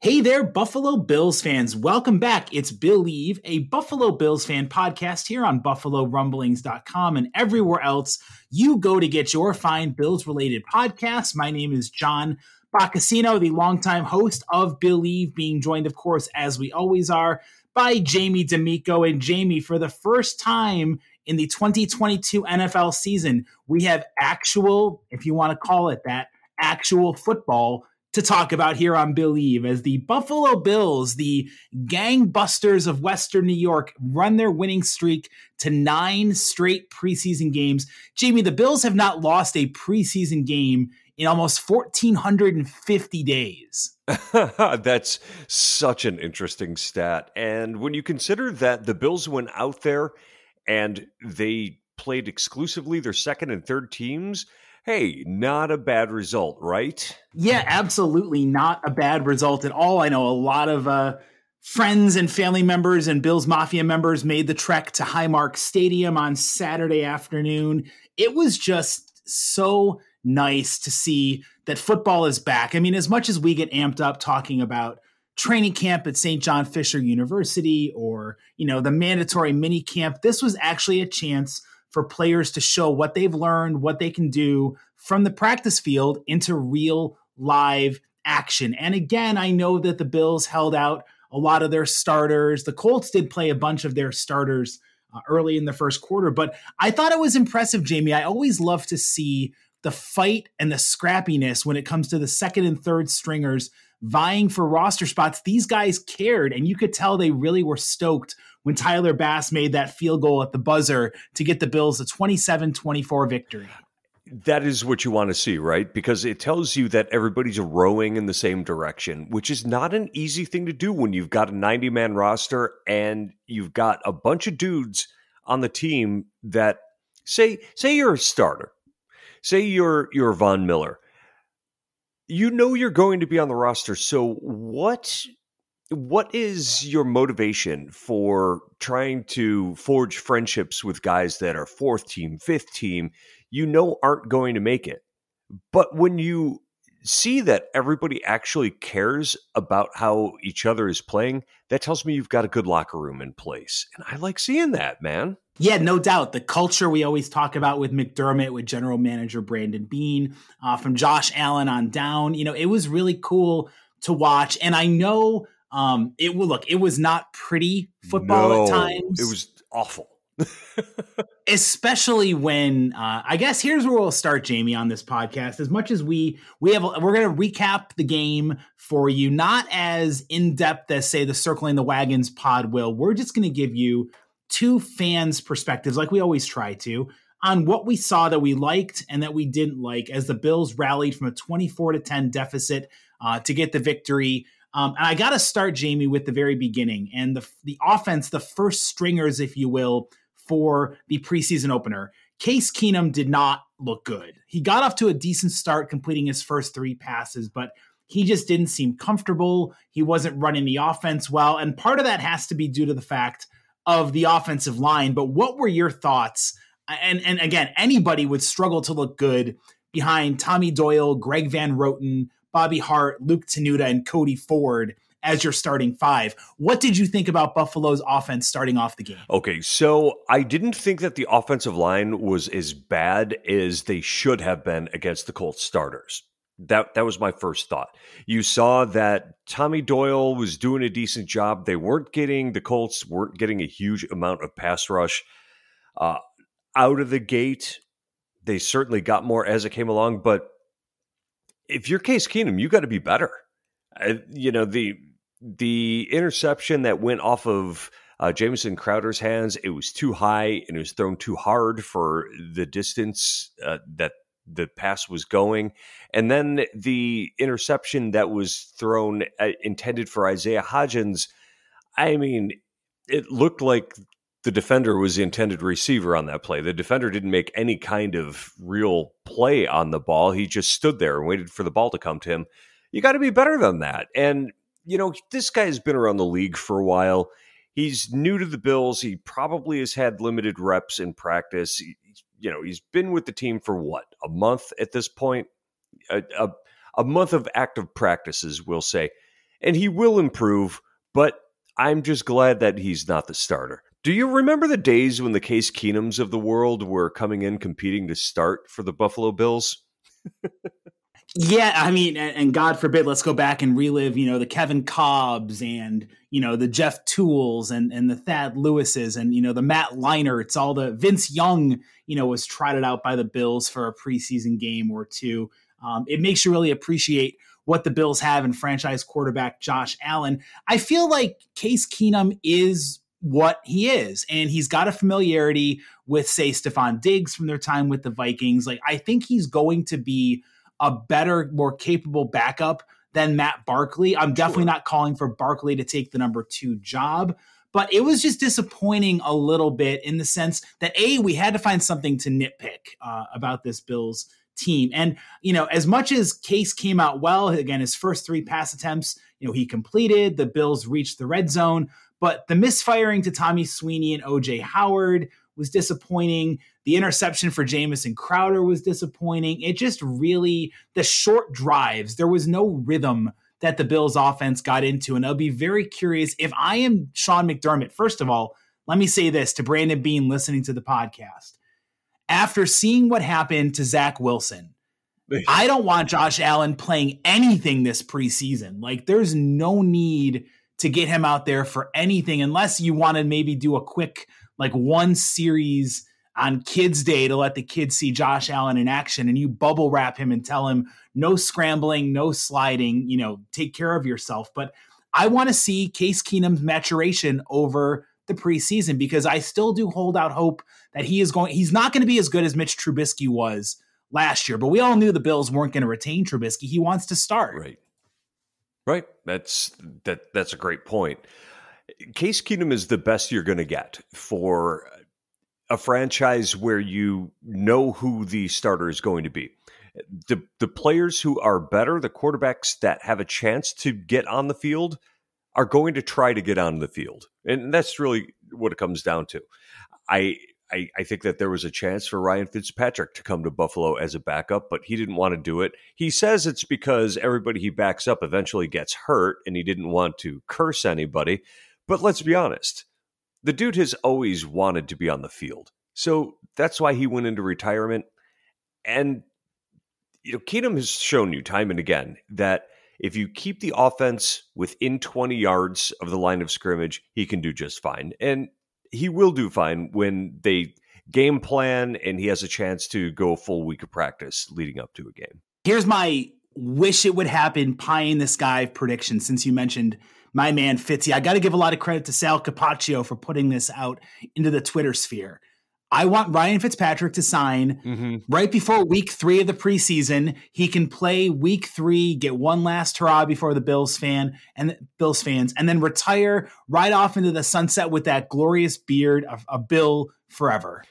Hey there, Buffalo Bills fans. Welcome back. It's Bill Eve, a Buffalo Bills fan podcast here on BuffaloRumblings.com and everywhere else you go to get your fine Bills-related podcasts. My name is John Boccacino, the longtime host of Bill Eve, being joined, of course, as we always are, by Jamie D'Amico. And Jamie, for the first time in the 2022 NFL season, we have actual, if you want to call it that, actual football to talk about here on Bill Eve, as the Buffalo Bills, the gangbusters of Western New York, run their winning streak to 9 straight preseason games. Jamie, the Bills have not lost a preseason game in almost 1,450 days. That's such an interesting stat. And when you consider that the Bills went out there and they played exclusively their second and third teams, hey, not a bad result, right? Yeah, absolutely not a bad result at all. I know a lot of friends and family members and Bills Mafia members made the trek to Highmark Stadium on Saturday afternoon. It was just so nice to see that football is back. I mean, as much as we get amped up talking about training camp at St. John Fisher University or, you know, the mandatory mini camp, this was actually a chance for players to show what they've learned, what they can do from the practice field into real live action. And again, I know that the Bills held out a lot of their starters. The Colts did play a bunch of their starters early in the first quarter, but I thought it was impressive, Jamie. I always love to see the fight and the scrappiness when it comes to the second and third stringers vying for roster spots. These guys cared, and you could tell they really were stoked when Tyler Bass made that field goal at the buzzer to get the Bills a 27-24 victory. That is what you want to see, right? Because it tells you that everybody's rowing in the same direction, which is not an easy thing to do when you've got a 90-man roster and you've got a bunch of dudes on the team that say you're a starter, say you're Von Miller. You know you're going to be on the roster, so what is your motivation for trying to forge friendships with guys that are fourth team, fifth team, you know, aren't going to make it? But when you see that everybody actually cares about how each other is playing, that tells me you've got a good locker room in place. And I like seeing that, man. Yeah, no doubt. The culture we always talk about with McDermott, with general manager Brandon Bean, from Josh Allen on down, you know, it was really cool to watch. And I know it was not pretty football at times. It was awful. Especially when, I guess here's where we'll start, Jamie, on this podcast. As much as we're going to recap the game for you, not as in-depth as, say, the Circling the Wagons pod will. We're just going to give you two fans' perspectives, like we always try to, on what we saw that we liked and that we didn't like as the Bills rallied from a 24-10 deficit to get the victory. And I got to start, Jamie, with the very beginning and the offense, the first stringers, if you will, for the preseason opener. Case Keenum did not look good. He got off to a decent start, completing his first 3 passes, but He just didn't seem comfortable. He wasn't running the offense well. And part of that has to be due to the fact of the offensive line. But what were your thoughts? And again, anybody would struggle to look good behind Tommy Doyle, Greg Van Roten, Bobby Hart, Luke Tenuta, and Cody Ford as your starting five. What did you think about Buffalo's offense starting off the game? Okay, so I didn't think that the offensive line was as bad as they should have been against the Colts starters. That was my first thought. You saw that Tommy Doyle was doing a decent job. The Colts weren't getting a huge amount of pass rush out of the gate. They certainly got more as it came along, but if you're Case Keenum, you got to be better. The interception that went off of Jameson Crowder's hands, it was too high and it was thrown too hard for the distance that the pass was going. And then the interception that was thrown intended for Isaiah Hodgins, I mean, it looked like the defender was the intended receiver on that play. The defender didn't make any kind of real play on the ball. He just stood there and waited for the ball to come to him. You got to be better than that. And, you know, this guy has been around the league for a while. He's new to the Bills. He probably has had limited reps in practice. You know, he's been with the team for what, a month at this point? A month of active practices, we'll say. And he will improve, but I'm just glad that he's not the starter. Do you remember the days when the Case Keenums of the world were coming in competing to start for the Buffalo Bills? Yeah, I mean, and God forbid, let's go back and relive, you know, the Kevin Cobbs and, you know, the Jeff Tools and the Thad Lewises and, you know, the Matt Leinerts, all the Vince Young, you know, was trotted out by the Bills for a preseason game or two. It makes you really appreciate what the Bills have in franchise quarterback Josh Allen. I feel like Case Keenum is what he is, and he's got a familiarity with, say, Stephon Diggs from their time with the Vikings. Like, I think he's going to be a better, more capable backup than Matt Barkley. I'm definitely not calling for Barkley to take the number two job, but it was just disappointing a little bit in the sense that, A, we had to find something to nitpick about this Bills team. And, you know, as much as Case came out well, again, his first three pass attempts, you know, he completed, the Bills reached the red zone, but the misfiring to Tommy Sweeney and O.J. Howard was disappointing. The interception for Jameson Crowder was disappointing. It just really, the short drives, there was no rhythm that the Bills offense got into. And I'll be very curious if I am Sean McDermott. First of all, let me say this to Brandon Bean listening to the podcast. After seeing what happened to Zach Wilson, I don't want Josh Allen playing anything this preseason. Like, there's no need to get him out there for anything unless you want to maybe do a quick, like, one series on Kids Day to let the kids see Josh Allen in action, and you bubble wrap him and tell him no scrambling, no sliding, you know, take care of yourself. But I want to see Case Keenum's maturation over the preseason, because I still do hold out hope that he's not going to be as good as Mitch Trubisky was last year, but we all knew the Bills weren't going to retain Trubisky. He wants to start. Right. That's a great point. Case Keenum is the best you're going to get for a franchise where you know who the starter is going to be. The players who are better, the quarterbacks that have a chance to get on the field, are going to try to get on the field. And that's really what it comes down to. I think that there was a chance for Ryan Fitzpatrick to come to Buffalo as a backup, but he didn't want to do it. He says it's because everybody he backs up eventually gets hurt, and he didn't want to curse anybody. But let's be honest, the dude has always wanted to be on the field. So that's why he went into retirement. And, you know, Keenum has shown you time and again that if you keep the offense within 20 yards of the line of scrimmage, he can do just fine. And he will do fine when they game plan and he has a chance to go a full week of practice leading up to a game. Here's my wish it would happen pie in the sky prediction, since you mentioned my man Fitzy. I got to give a lot of credit to Sal Capaccio for putting this out into the Twitter sphere. I want Ryan Fitzpatrick to sign right before week 3 of the preseason. He can play week 3, get one last hurrah before the Bills fans, and then retire right off into the sunset with that glorious beard of Bill forever.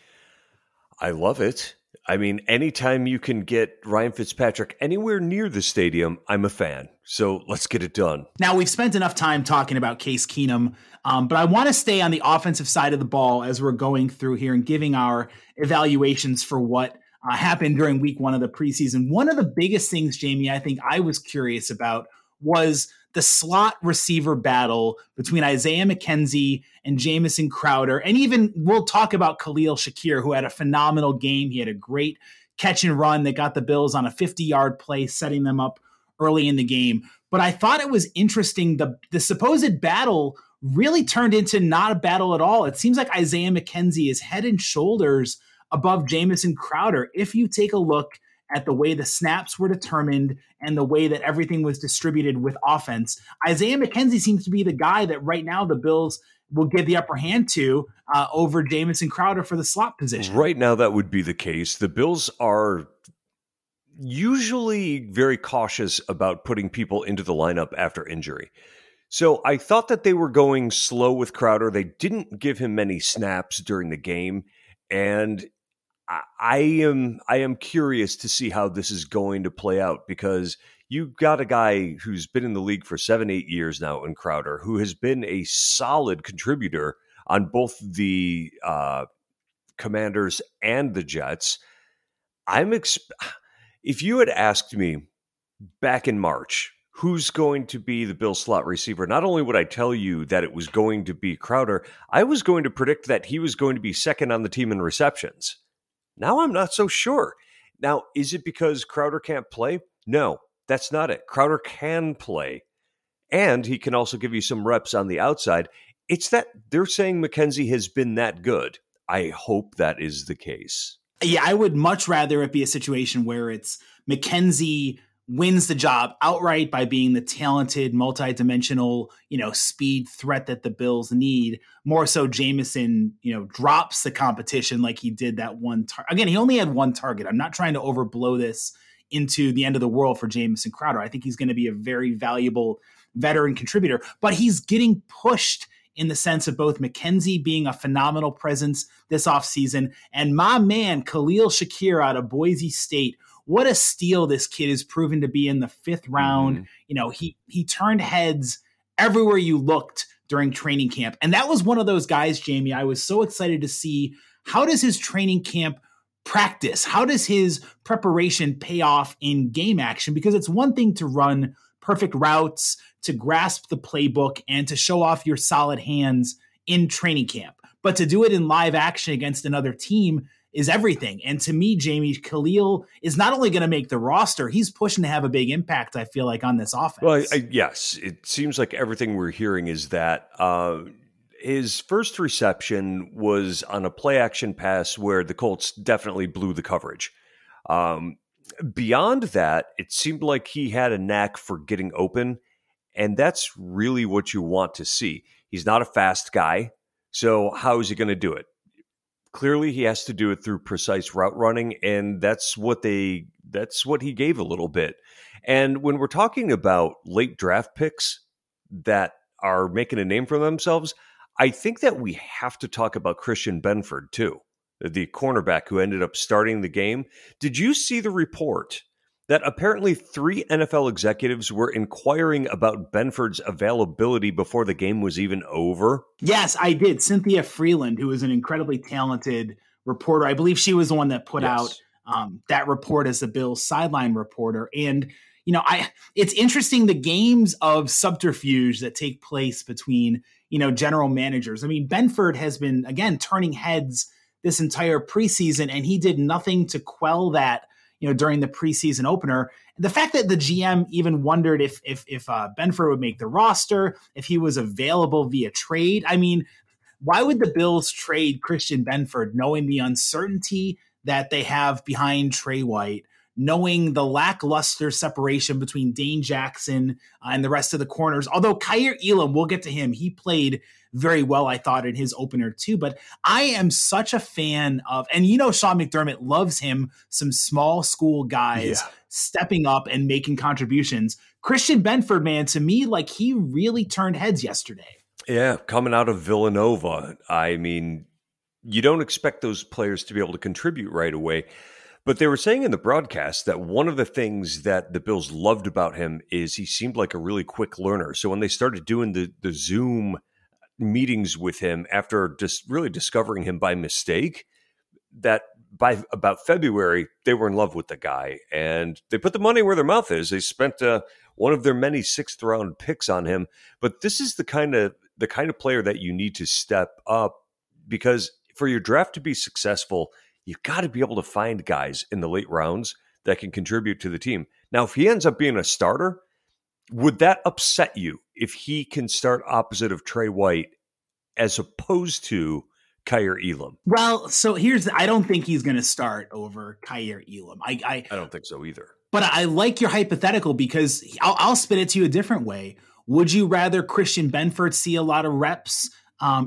I love it. I mean, anytime you can get Ryan Fitzpatrick anywhere near the stadium, I'm a fan. So let's get it done. Now, we've spent enough time talking about Case Keenum, but I want to stay on the offensive side of the ball as we're going through here and giving our evaluations for what happened during week one of the preseason. One of the biggest things, Jamie, I think I was curious about was the slot receiver battle between Isaiah McKenzie and Jameson Crowder. And even we'll talk about Khalil Shakir, who had a phenomenal game. He had a great catch and run that got the Bills on a 50-yard play, setting them up early in the game. But I thought it was interesting. The supposed battle really turned into not a battle at all. It seems like Isaiah McKenzie is head and shoulders above Jameson Crowder. If you take a look at the way the snaps were determined and the way that everything was distributed with offense, Isaiah McKenzie seems to be the guy that right now the Bills will give the upper hand to over Jameson Crowder for the slot position. Right now, that would be the case. The Bills are usually very cautious about putting people into the lineup after injury. So I thought that they were going slow with Crowder. They didn't give him many snaps during the game. And I am curious to see how this is going to play out, because you've got a guy who's been in the league for 7-8 years now in Crowder, who has been a solid contributor on both the Commanders and the Jets. If you had asked me back in March, who's going to be the Bills slot receiver, not only would I tell you that it was going to be Crowder, I was going to predict that he was going to be second on the team in receptions. Now I'm not so sure. Now, is it because Crowder can't play? No, that's not it. Crowder can play, and he can also give you some reps on the outside. It's that they're saying McKenzie has been that good. I hope that is the case. Yeah, I would much rather it be a situation where it's McKenzie wins the job outright by being the talented, multidimensional, speed threat that the Bills need. More so Jameson, drops the competition like he did that one. Again, he only had one target. I'm not trying to overblow this into the end of the world for Jameson Crowder. I think he's going to be a very valuable veteran contributor, but he's getting pushed in the sense of both McKenzie being a phenomenal presence this offseason and my man, Khalil Shakir out of Boise State. What a steal this kid is proven to be in the 5th round. Mm-hmm. He turned heads everywhere you looked during training camp. And that was one of those guys, Jamie, I was so excited to see, how does his training camp practice? How does his preparation pay off in game action? Because it's one thing to run perfect routes, to grasp the playbook, and to show off your solid hands in training camp. But to do it in live action against another team is everything. And to me, Jamie, Khalil is not only going to make the roster, he's pushing to have a big impact, I feel like, on this offense. Well, yes, it seems like everything we're hearing is that his first reception was on a play action pass where the Colts definitely blew the coverage. Beyond that, it seemed like he had a knack for getting open, and that's really what you want to see. He's not a fast guy, so how is he going to do it? Clearly, he has to do it through precise route running, and that's what he gave a little bit. And when we're talking about late draft picks that are making a name for themselves, I think that we have to talk about Christian Benford too, the cornerback who ended up starting the game. Did you see the report that apparently 3 NFL executives were inquiring about Benford's availability before the game was even over? Yes, I did. Cynthia Freeland, who is an incredibly talented reporter, I believe she was the one that put out that report as the Bills sideline reporter. And, it's interesting the games of subterfuge that take place between, general managers. I mean, Benford has been, again, turning heads this entire preseason, and he did nothing to quell that during the preseason opener. The fact that the GM even wondered if Benford would make the roster, if he was available via trade. I mean, why would the Bills trade Christian Benford, knowing the uncertainty that they have behind Trey White, knowing the lackluster separation between Dane Jackson and the rest of the corners? Although Kaiir Elam, we'll get to him. He played very well, I thought, in his opener too. But I am such a fan of, and Sean McDermott loves him, some small school guys stepping up and making contributions. Christian Benford, man, to me, like, he really turned heads yesterday. Yeah, coming out of Villanova. I mean, you don't expect those players to be able to contribute right away. But they were saying in the broadcast that one of the things that the Bills loved about him is he seemed like a really quick learner. So when they started doing the Zoom meetings with him after just really discovering him by mistake, that by about February, they were in love with the guy. And they put the money where their mouth is. They spent one of their many sixth-round picks on him. But this is the kind of player that you need to step up, because for your draft to be successful, you've got to be able to find guys in the late rounds that can contribute to the team. Now, if he ends up being a starter, would that upset you if he can start opposite of Trey White as opposed to Kaiir Elam? Well, so I don't think he's going to start over Kaiir Elam. I don't think so either. But I like your hypothetical, because I'll spin it to you a different way. Would you rather Christian Benford see a lot of reps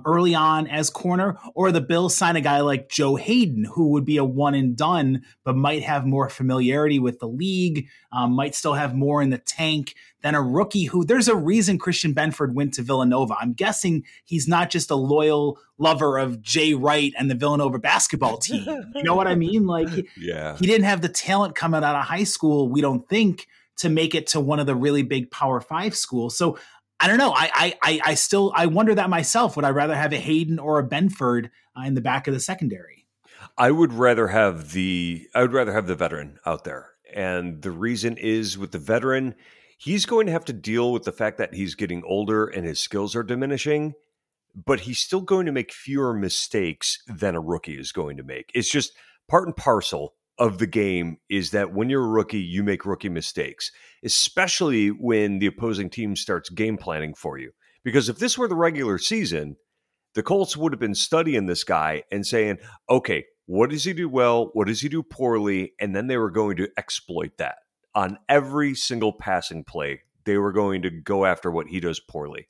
early on as corner, or the Bills sign a guy like Joe Hayden, who would be a one and done, but might have more familiarity with the league, might still have more in the tank than a rookie who, there's a reason Christian Benford went to Villanova. I'm guessing he's not just a loyal lover of Jay Wright and the Villanova basketball team. You know what I mean? Like, yeah. He didn't have the talent coming out of high school, we don't think, to make it to one of the really big Power 5 schools. So I don't know. I wonder that myself. Would I rather have a Hayden or a Benford in the back of the secondary? I would rather have the veteran out there. And the reason is, with the veteran, he's going to have to deal with the fact that he's getting older and his skills are diminishing, but he's still going to make fewer mistakes than a rookie is going to make. It's just part and parcel of the game is that when you're a rookie, you make rookie mistakes, especially when the opposing team starts game planning for you. Because if this were the regular season, the Colts would have been studying this guy and saying, okay, what does he do well? What does he do poorly? And then they were going to exploit that on every single passing play. They were going to go after what he does poorly.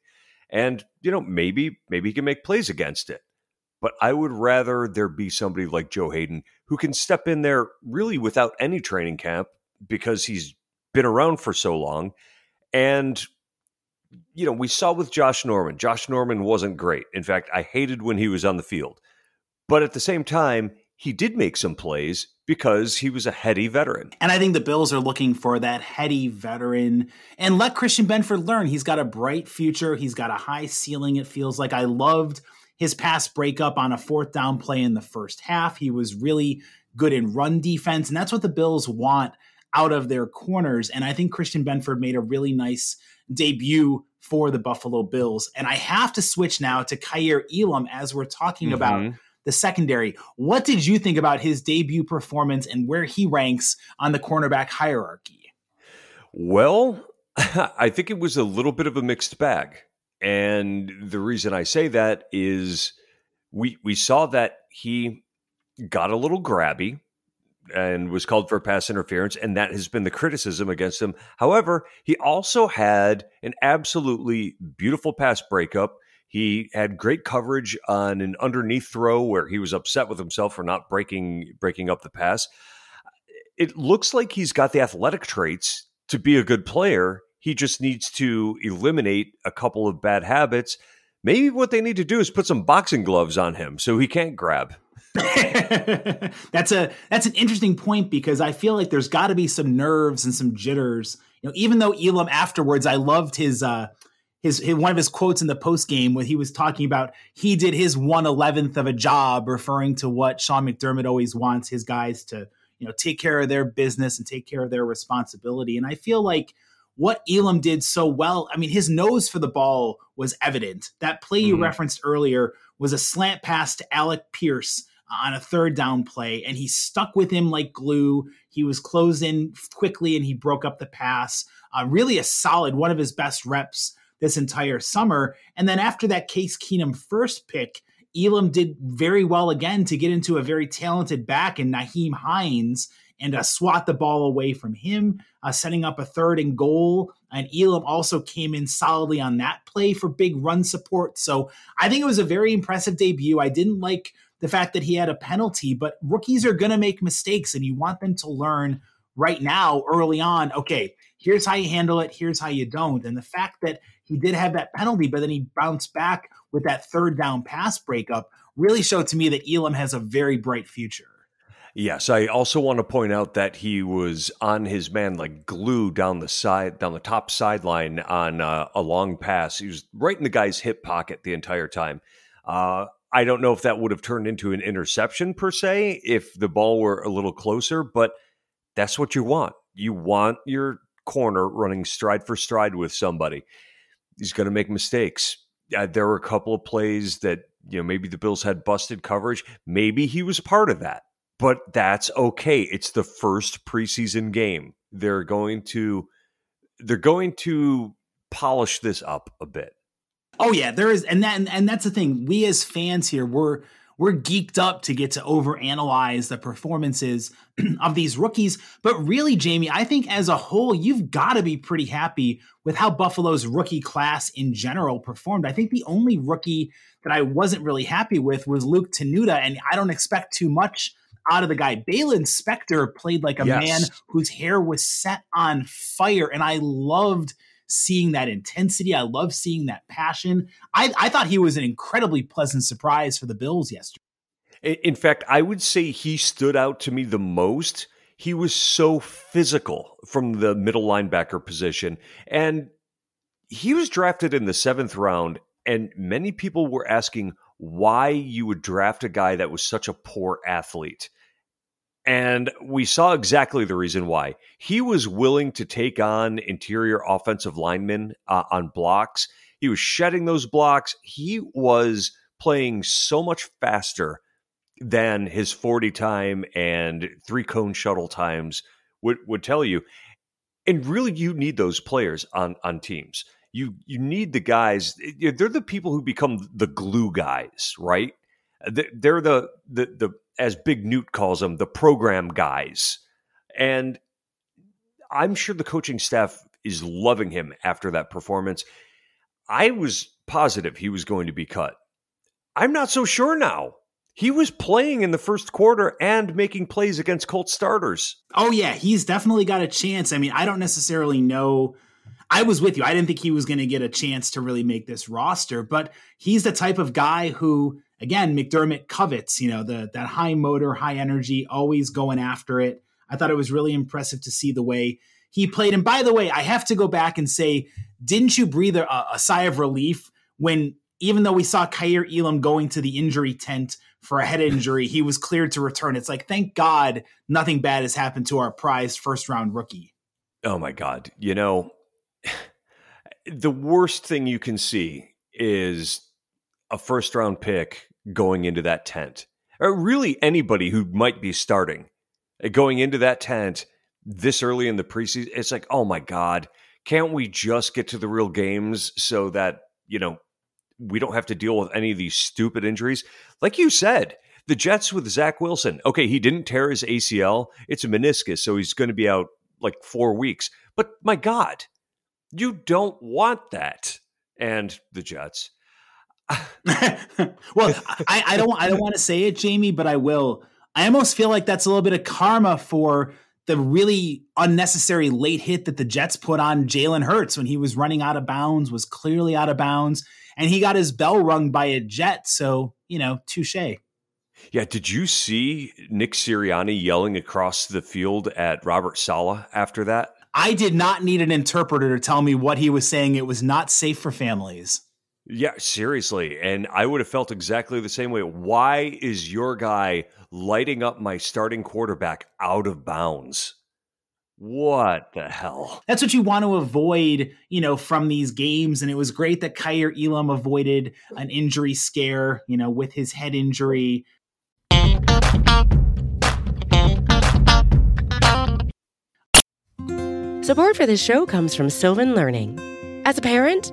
And, you know, maybe he can make plays against it. But I would rather there be somebody like Joe Hayden who can step in there really without any training camp, because he's been around for so long. And, you know, we saw with Josh Norman. Josh Norman wasn't great. In fact, I hated when he was on the field. But at the same time, he did make some plays because he was a heady veteran. And I think the Bills are looking for that heady veteran, and let Christian Benford learn. He's got a bright future. He's got a high ceiling, it feels like. I loved his pass breakup on a fourth down play in the first half. He was really good in run defense, and that's what the Bills want out of their corners. And I think Christian Benford made a really nice debut for the Buffalo Bills. And I have to switch now to Kaiir Elam as we're talking about the secondary. What did you think about his debut performance and where he ranks on the cornerback hierarchy? Well, I think it was a little bit of a mixed bag. And the reason I say that is we saw that he got a little grabby and was called for pass interference, and that has been the criticism against him. However, he also had an absolutely beautiful pass breakup. He had great coverage on an underneath throw where he was upset with himself for not breaking up the pass. It looks like he's got the athletic traits to be a good player. He just needs to eliminate a couple of bad habits. Maybe what they need to do is put some boxing gloves on him so he can't grab. That's an interesting point, because I feel like there's got to be some nerves and some jitters. You know, even though Elam afterwards, I loved his one of his quotes in the post game where he was talking about he did his 1/11th of a job, referring to what Sean McDermott always wants his guys to, you know, take care of their business and take care of their responsibility. And I feel like what Elam did so well, I mean, his nose for the ball was evident. That play you referenced earlier was a slant pass to Alec Pierce on a third down play, and he stuck with him like glue. He was closed in quickly, and he broke up the pass. Really a solid, one of his best reps this entire summer. And then after that Case Keenum first pick, Elam did very well again to get into a very talented back in Naheem Hines and swat the ball away from him, setting up a 3rd and goal. And Elam also came in solidly on that play for big run support. So I think it was a very impressive debut. I didn't like the fact that he had a penalty, but rookies are going to make mistakes, and you want them to learn right now, early on, okay, here's how you handle it, here's how you don't. And the fact that he did have that penalty, but then he bounced back with that 3rd down pass breakup really showed to me that Elam has a very bright future. Yes, I also want to point out that he was on his man like glue down the top sideline on a long pass. He was right in the guy's hip pocket the entire time. I don't know if that would have turned into an interception per se if the ball were a little closer, but that's what you want. You want your corner running stride for stride with somebody. He's going to make mistakes. There were a couple of plays that, you know, maybe the Bills had busted coverage. Maybe he was part of that, but that's okay. It's the first preseason game. They're going to polish this up a bit. Oh yeah, there is, and that's the thing. We as fans here, we're geeked up to get to overanalyze the performances of these rookies. But really, Jamie, I think as a whole, you've got to be pretty happy with how Buffalo's rookie class in general performed. I think the only rookie that I wasn't really happy with was Luke Tenuta, and I don't expect too much out of the guy. Baylon Spector played like a man whose hair was set on fire, and I loved seeing that intensity. I love seeing that passion. I thought he was an incredibly pleasant surprise for the Bills yesterday. In fact, I would say he stood out to me the most. He was so physical from the middle linebacker position. And he was drafted in the 7th round, and many people were asking why you would draft a guy that was such a poor athlete. And we saw exactly the reason why. He was willing to take on interior offensive linemen on blocks. He was shedding those blocks. He was playing so much faster than his 40 time and 3-cone shuttle times would tell you. And really, you need those players on teams. You need the guys. They're the people who become the glue guys, right? They're the as Big Newt calls them, the program guys. And I'm sure the coaching staff is loving him after that performance. I was positive he was going to be cut. I'm not so sure now. He was playing in the first quarter and making plays against Colts starters. Oh, yeah, he's definitely got a chance. I mean, I don't necessarily know. I was with you. I didn't think he was going to get a chance to really make this roster, but he's the type of guy who, again, McDermott covets, you know, that high motor, high energy, always going after it. I thought it was really impressive to see the way he played. And by the way, I have to go back and say, didn't you breathe a sigh of relief when, even though we saw Kaiir Elam going to the injury tent for a head injury, he was cleared to return? It's like, thank God nothing bad has happened to our prized first-round rookie. Oh, my God. You know, the worst thing you can see is a first-round pick going into that tent, or really anybody who might be starting going into that tent this early in the preseason. It's like, oh my God, can't we just get to the real games so that, you know, we don't have to deal with any of these stupid injuries? Like you said, the Jets with Zach Wilson. Okay, he didn't tear his ACL. It's a meniscus, so he's going to be out like 4 weeks. But my God, you don't want that. And the Jets. Well, I don't want to say it, Jamie, but I will. I almost feel like that's a little bit of karma for the really unnecessary late hit that the Jets put on Jalen Hurts when he was running out of bounds, was clearly out of bounds, and he got his bell rung by a Jet. So, you know, touche. Yeah. Did you see Nick Sirianni yelling across the field at Robert Saleh after that? I did not need an interpreter to tell me what he was saying. It was not safe for families. Yeah, seriously. And I would have felt exactly the same way. Why is your guy lighting up my starting quarterback out of bounds? What the hell? That's what you want to avoid, you know, from these games. And it was great that Kaiir Elam avoided an injury scare, you know, with his head injury. Support for this show comes from Sylvan Learning. As a parent,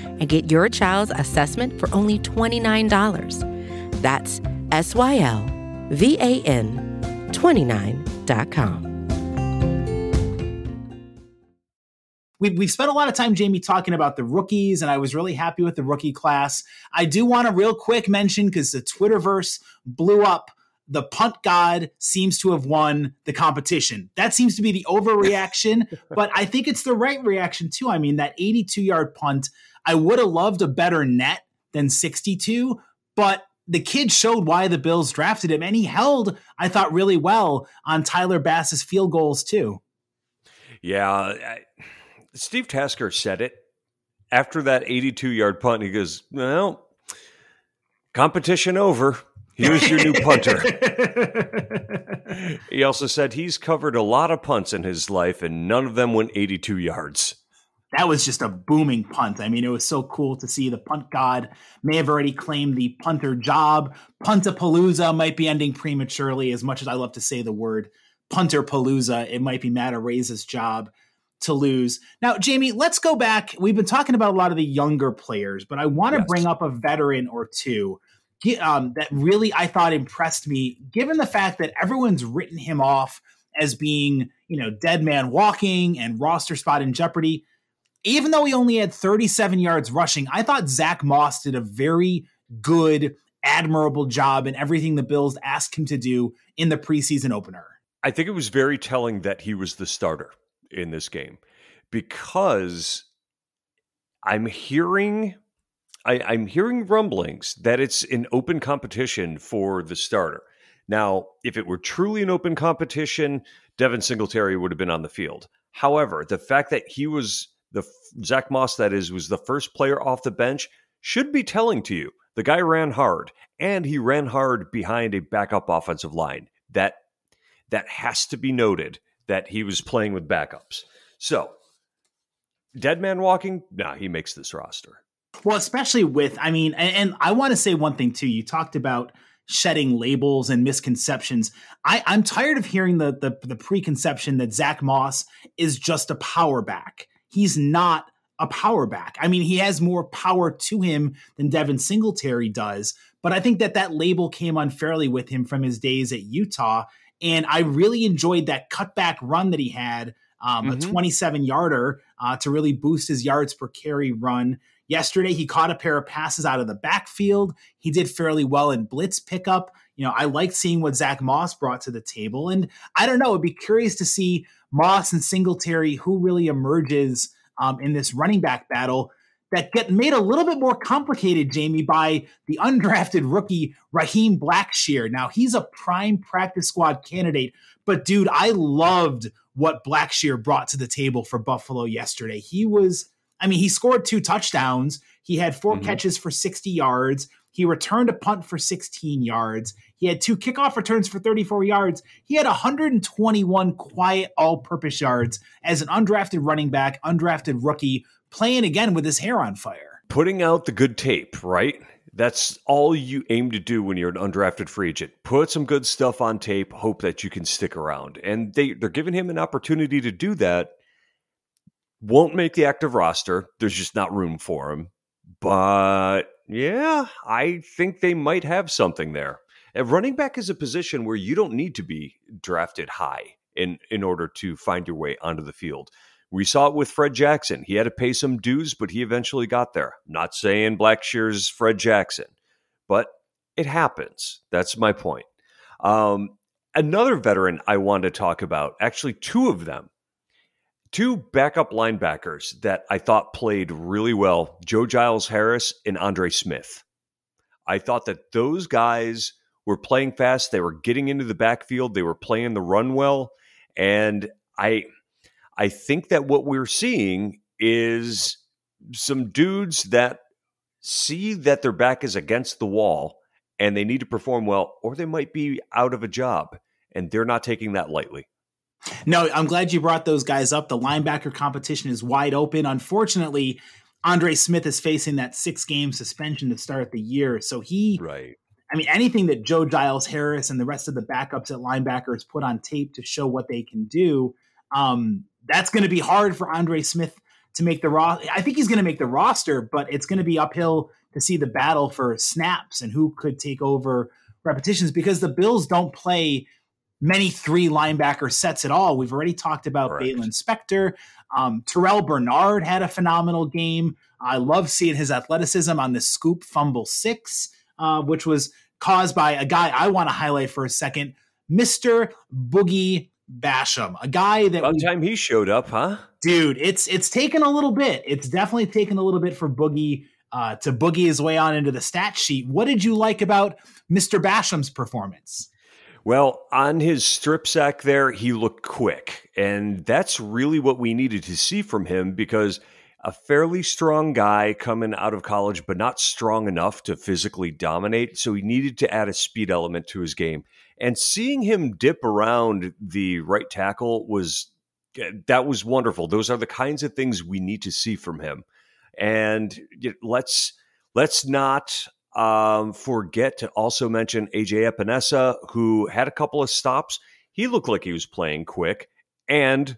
and get your child's assessment for only $29. That's SYLVAN 29.com. We've spent a lot of time, Jamie, talking about the rookies, and I was really happy with the rookie class. I do want to real quick mention, because the Twitterverse blew up, the punt god seems to have won the competition. That seems to be the overreaction, but I think it's the right reaction too. I mean, that 82-yard punt, I would have loved a better net than 62, but the kid showed why the Bills drafted him, and he held, I thought, really well on Tyler Bass's field goals too. Yeah, Steve Tasker said it after that 82-yard punt. He goes, well, competition over. Here's your new punter. He also said he's covered a lot of punts in his life, and none of them went 82 yards. That was just a booming punt. I mean, it was so cool to see. The punt god may have already claimed the punter job. Puntapalooza might be ending prematurely. As much as I love to say the word punterpalooza, it might be Matt Araiza's job to lose. Now, Jamie, let's go back. We've been talking about a lot of the younger players, but I want to bring up a veteran or two that really, I thought, impressed me, given the fact that everyone's written him off as being, dead man walking and roster spot in jeopardy. Even though he only had 37 yards rushing, I thought Zach Moss did a very good, admirable job in everything the Bills asked him to do in the preseason opener. I think it was very telling that he was the starter in this game, because I'm hearing rumblings that it's an open competition for the starter. Now, if it were truly an open competition, Devin Singletary would have been on the field. However, the fact that he was Zach Moss, that is, was the first player off the bench should be telling to you. The guy ran hard, and he ran hard behind a backup offensive line. That has to be noted, that he was playing with backups. So, dead man walking, nah, he makes this roster. Well, especially with, I mean, and I want to say one thing too. You talked about shedding labels and misconceptions. I'm tired of hearing the preconception that Zach Moss is just a power back. He's not a power back. I mean, he has more power to him than Devin Singletary does, but I think that label came unfairly with him from his days at Utah. And I really enjoyed that cutback run that he had, a 27-yarder to really boost his yards per carry run. Yesterday, he caught a pair of passes out of the backfield. He did fairly well in blitz pickup. I liked seeing what Zach Moss brought to the table. And I don't know, I'd be curious to see Moss and Singletary, who really emerges in this running back battle that get made a little bit more complicated, Jamie, by the undrafted rookie Raheem Blackshear. Now, he's a prime practice squad candidate, but dude, I loved what Blackshear brought to the table for Buffalo yesterday. He scored 2 touchdowns. He had 4 catches for 60 yards. He returned a punt for 16 yards. He had 2 kickoff returns for 34 yards. He had 121 quiet all-purpose yards as an undrafted running back, undrafted rookie, playing again with his hair on fire. Putting out the good tape, right? That's all you aim to do when you're an undrafted free agent. Put some good stuff on tape, hope that you can stick around. And they're giving him an opportunity to do that. Won't make the active roster. There's just not room for him. But yeah, I think they might have something there. And running back is a position where you don't need to be drafted high in order to find your way onto the field. We saw it with Fred Jackson. He had to pay some dues, but he eventually got there. Not saying Blackshear's Fred Jackson, but it happens. That's my point. Another veteran I want to talk about, actually 2 of them, 2 backup linebackers that I thought played really well, Joe Giles Harris and Andre Smith. I thought that those guys were playing fast. They were getting into the backfield. They were playing the run well. And I think that what we're seeing is some dudes that see that their back is against the wall and they need to perform well, or they might be out of a job, and they're not taking that lightly. no, I'm glad you brought those guys up. The linebacker competition is wide open. Unfortunately, Andre Smith is facing that 6-game suspension to start the year. So he, right. I mean, anything that Joe Giles Harris and the rest of the backups at linebackers put on tape to show what they can do, that's going to be hard for Andre Smith to make the roster. I think he's going to make the roster, but it's going to be uphill to see the battle for snaps and who could take over repetitions, because the Bills don't play many 3 linebacker sets at all. We've already talked about Baylon Spector. Terrell Bernard had a phenomenal game. I love seeing his athleticism on the scoop fumble 6, which was caused by a guy I want to highlight for a second, Mr. Boogie Basham, a guy that about time he showed up, huh? Dude, it's taken a little bit. It's definitely taken a little bit for Boogie to boogie his way on into the stat sheet. What did you like about Mr. Basham's performance? Well, on his strip sack there, he looked quick. And that's really what we needed to see from him, because a fairly strong guy coming out of college, but not strong enough to physically dominate. So he needed to add a speed element to his game. And seeing him dip around the right tackle was wonderful. Those are the kinds of things we need to see from him. And let's not forget to also mention AJ Epinesa, who had a couple of stops. He looked like he was playing quick. And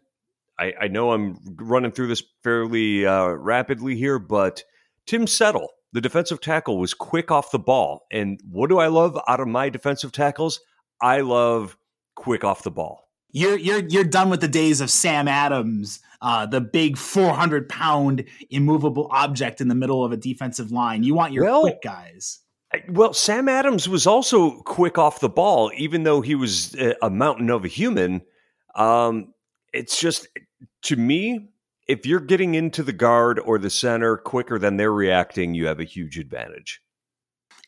I know I'm running through this fairly rapidly here, but Tim Settle, the defensive tackle, was quick off the ball. And what do I love out of my defensive tackles? I love quick off the ball. You're done with the days of Sam Adams, the big 400-pound immovable object in the middle of a defensive line. You want your quick guys. Well, Sam Adams was also quick off the ball, even though he was a mountain of a human. It's just, to me, if you're getting into the guard or the center quicker than they're reacting, you have a huge advantage.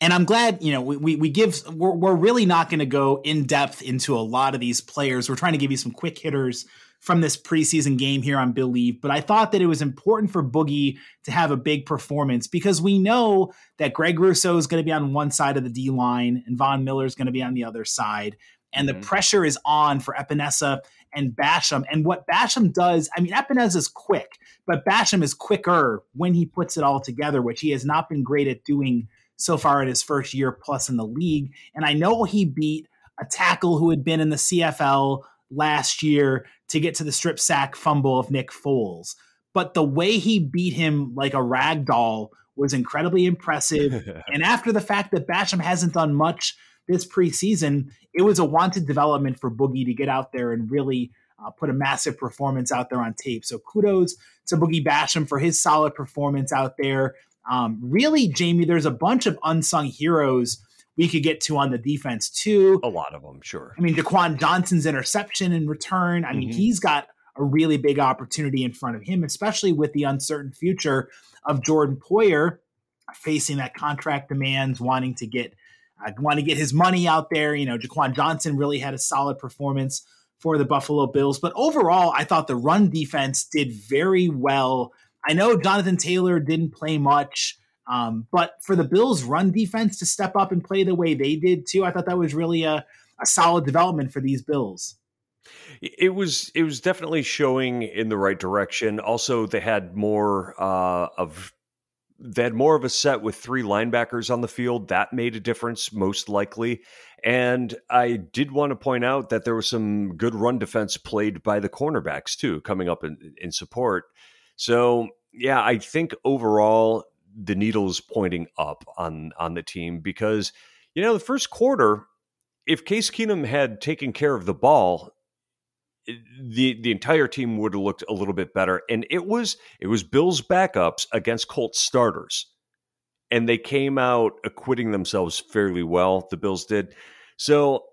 And I'm glad, we're really not going to go in depth into a lot of these players. We're trying to give you some quick hitters from this preseason game here on Bill Eve. But I thought that it was important for Boogie to have a big performance, because we know that Greg Rousseau is going to be on one side of the D line and Von Miller is going to be on the other side. And the pressure is on for Epinesa and Basham. And what Basham does, I mean, Epinesa is quick, but Basham is quicker when he puts it all together, which he has not been great at doing so far in his first year plus in the league. And I know he beat a tackle who had been in the CFL last year to get to the strip sack fumble of Nick Foles. But the way he beat him like a rag doll was incredibly impressive. And after the fact that Basham hasn't done much this preseason, it was a wanted development for Boogie to get out there and really put a massive performance out there on tape. So kudos to Boogie Basham for his solid performance out there. Really, Jamie, there's a bunch of unsung heroes we could get to on the defense too. A lot of them, sure. I mean, Daquan Johnson's interception in return. I mean, he's got a really big opportunity in front of him, especially with the uncertain future of Jordan Poyer facing that contract demands, wanting to get his money out there. You know, Daquan Johnson really had a solid performance for the Buffalo Bills. But overall, I thought the run defense did very well. I know Jonathan Taylor didn't play much, but for the Bills' run defense to step up and play the way they did too, I thought that was really a solid development for these Bills. It was definitely showing in the right direction. Also, they had more of a set with 3 linebackers on the field. That made a difference, most likely. And I did want to point out that there was some good run defense played by the cornerbacks too, coming up in support. So, yeah, I think overall the needle is pointing up on the team, because, the first quarter, if Case Keenum had taken care of the ball, the entire team would have looked a little bit better. And it was Bills backups against Colts starters, and they came out acquitting themselves fairly well. The Bills did. So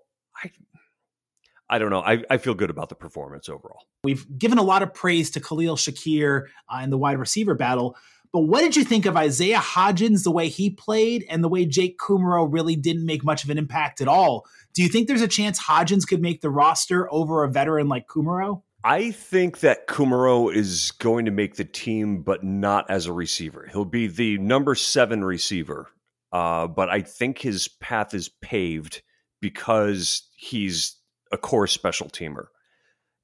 I don't know. I feel good about the performance overall. We've given a lot of praise to Khalil Shakir in the wide receiver battle, but what did you think of Isaiah Hodgins, the way he played, and the way Jake Kummerow really didn't make much of an impact at all? Do you think there's a chance Hodgins could make the roster over a veteran like Kummerow? I think that Kummerow is going to make the team, but not as a receiver. He'll be the number 7 receiver, but I think his path is paved because he's a core special teamer.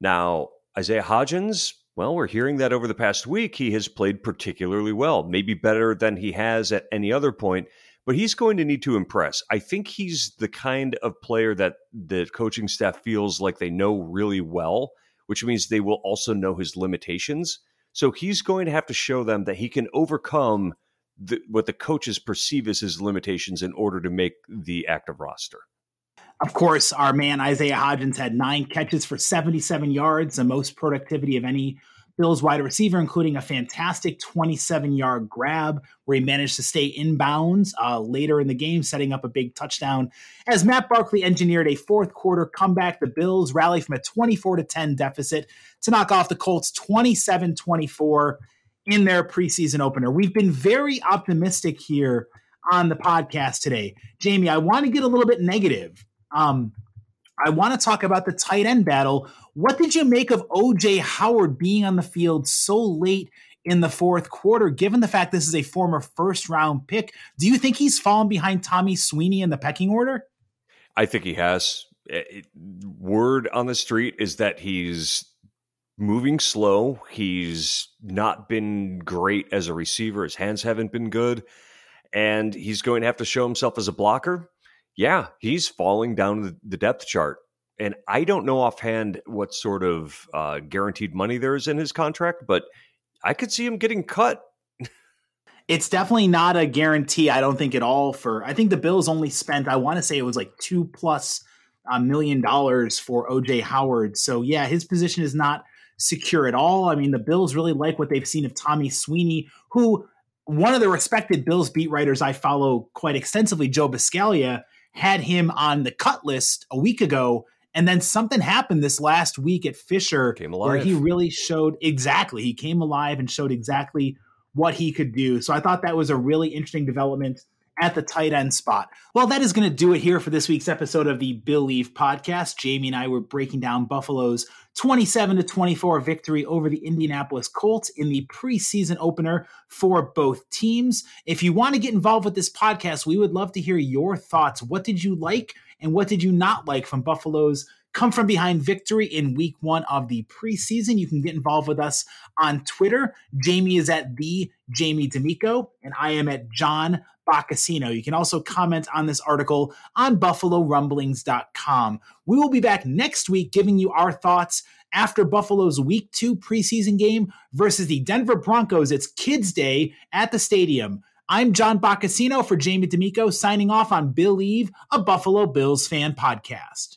Now, Isaiah Hodgins, well, we're hearing that over the past week, he has played particularly well, maybe better than he has at any other point, but he's going to need to impress. I think he's the kind of player that the coaching staff feels like they know really well, which means they will also know his limitations. So he's going to have to show them that he can overcome what the coaches perceive as his limitations in order to make the active roster. Of course, our man Isaiah Hodgins had 9 catches for 77 yards, the most productivity of any Bills wide receiver, including a fantastic 27-yard grab where he managed to stay inbounds later in the game, setting up a big touchdown. As Matt Barkley engineered a fourth-quarter comeback, the Bills rally from a 24-10 deficit to knock off the Colts 27-24 in their preseason opener. We've been very optimistic here on the podcast today. Jamie, I want to get a little bit negative. I want to talk about the tight end battle. What did you make of O.J. Howard being on the field so late in the fourth quarter, given the fact this is a former first-round pick? Do you think he's fallen behind Tommy Sweeney in the pecking order? I think he has. Word on the street is that he's moving slow. He's not been great as a receiver. His hands haven't been good. And he's going to have to show himself as a blocker. Yeah, he's falling down the depth chart. And I don't know offhand what sort of guaranteed money there is in his contract, but I could see him getting cut. It's definitely not a guarantee, I don't think, at all. I think the Bills only spent, I want to say it was like $2+ million for O.J. Howard. So, yeah, his position is not secure at all. I mean, the Bills really like what they've seen of Tommy Sweeney, who one of the respected Bills beat writers I follow quite extensively, Joe Biscaglia, had him on the cut list a week ago, and then something happened this last week at Fisher where he really showed exactly. He came alive and showed exactly what he could do. So I thought that was a really interesting development at the tight end spot. Well, that is going to do it here for this week's episode of the Bill Eve podcast. Jamie and I were breaking down Buffalo's 27-24 victory over the Indianapolis Colts in the preseason opener for both teams. If you want to get involved with this podcast, we would love to hear your thoughts. What did you like and what did you not like from Buffalo's come from behind victory in week one of the preseason? You can get involved with us on Twitter. Jamie is at the Jamie D'Amico, and I am at John Boccacino. You can also comment on this article on BuffaloRumblings.com. We will be back next week giving you our thoughts after Buffalo's Week 2 preseason game versus the Denver Broncos. It's Kids Day at the stadium. I'm John Boccacino for Jamie D'Amico, signing off on Bill Eve, a Buffalo Bills fan podcast.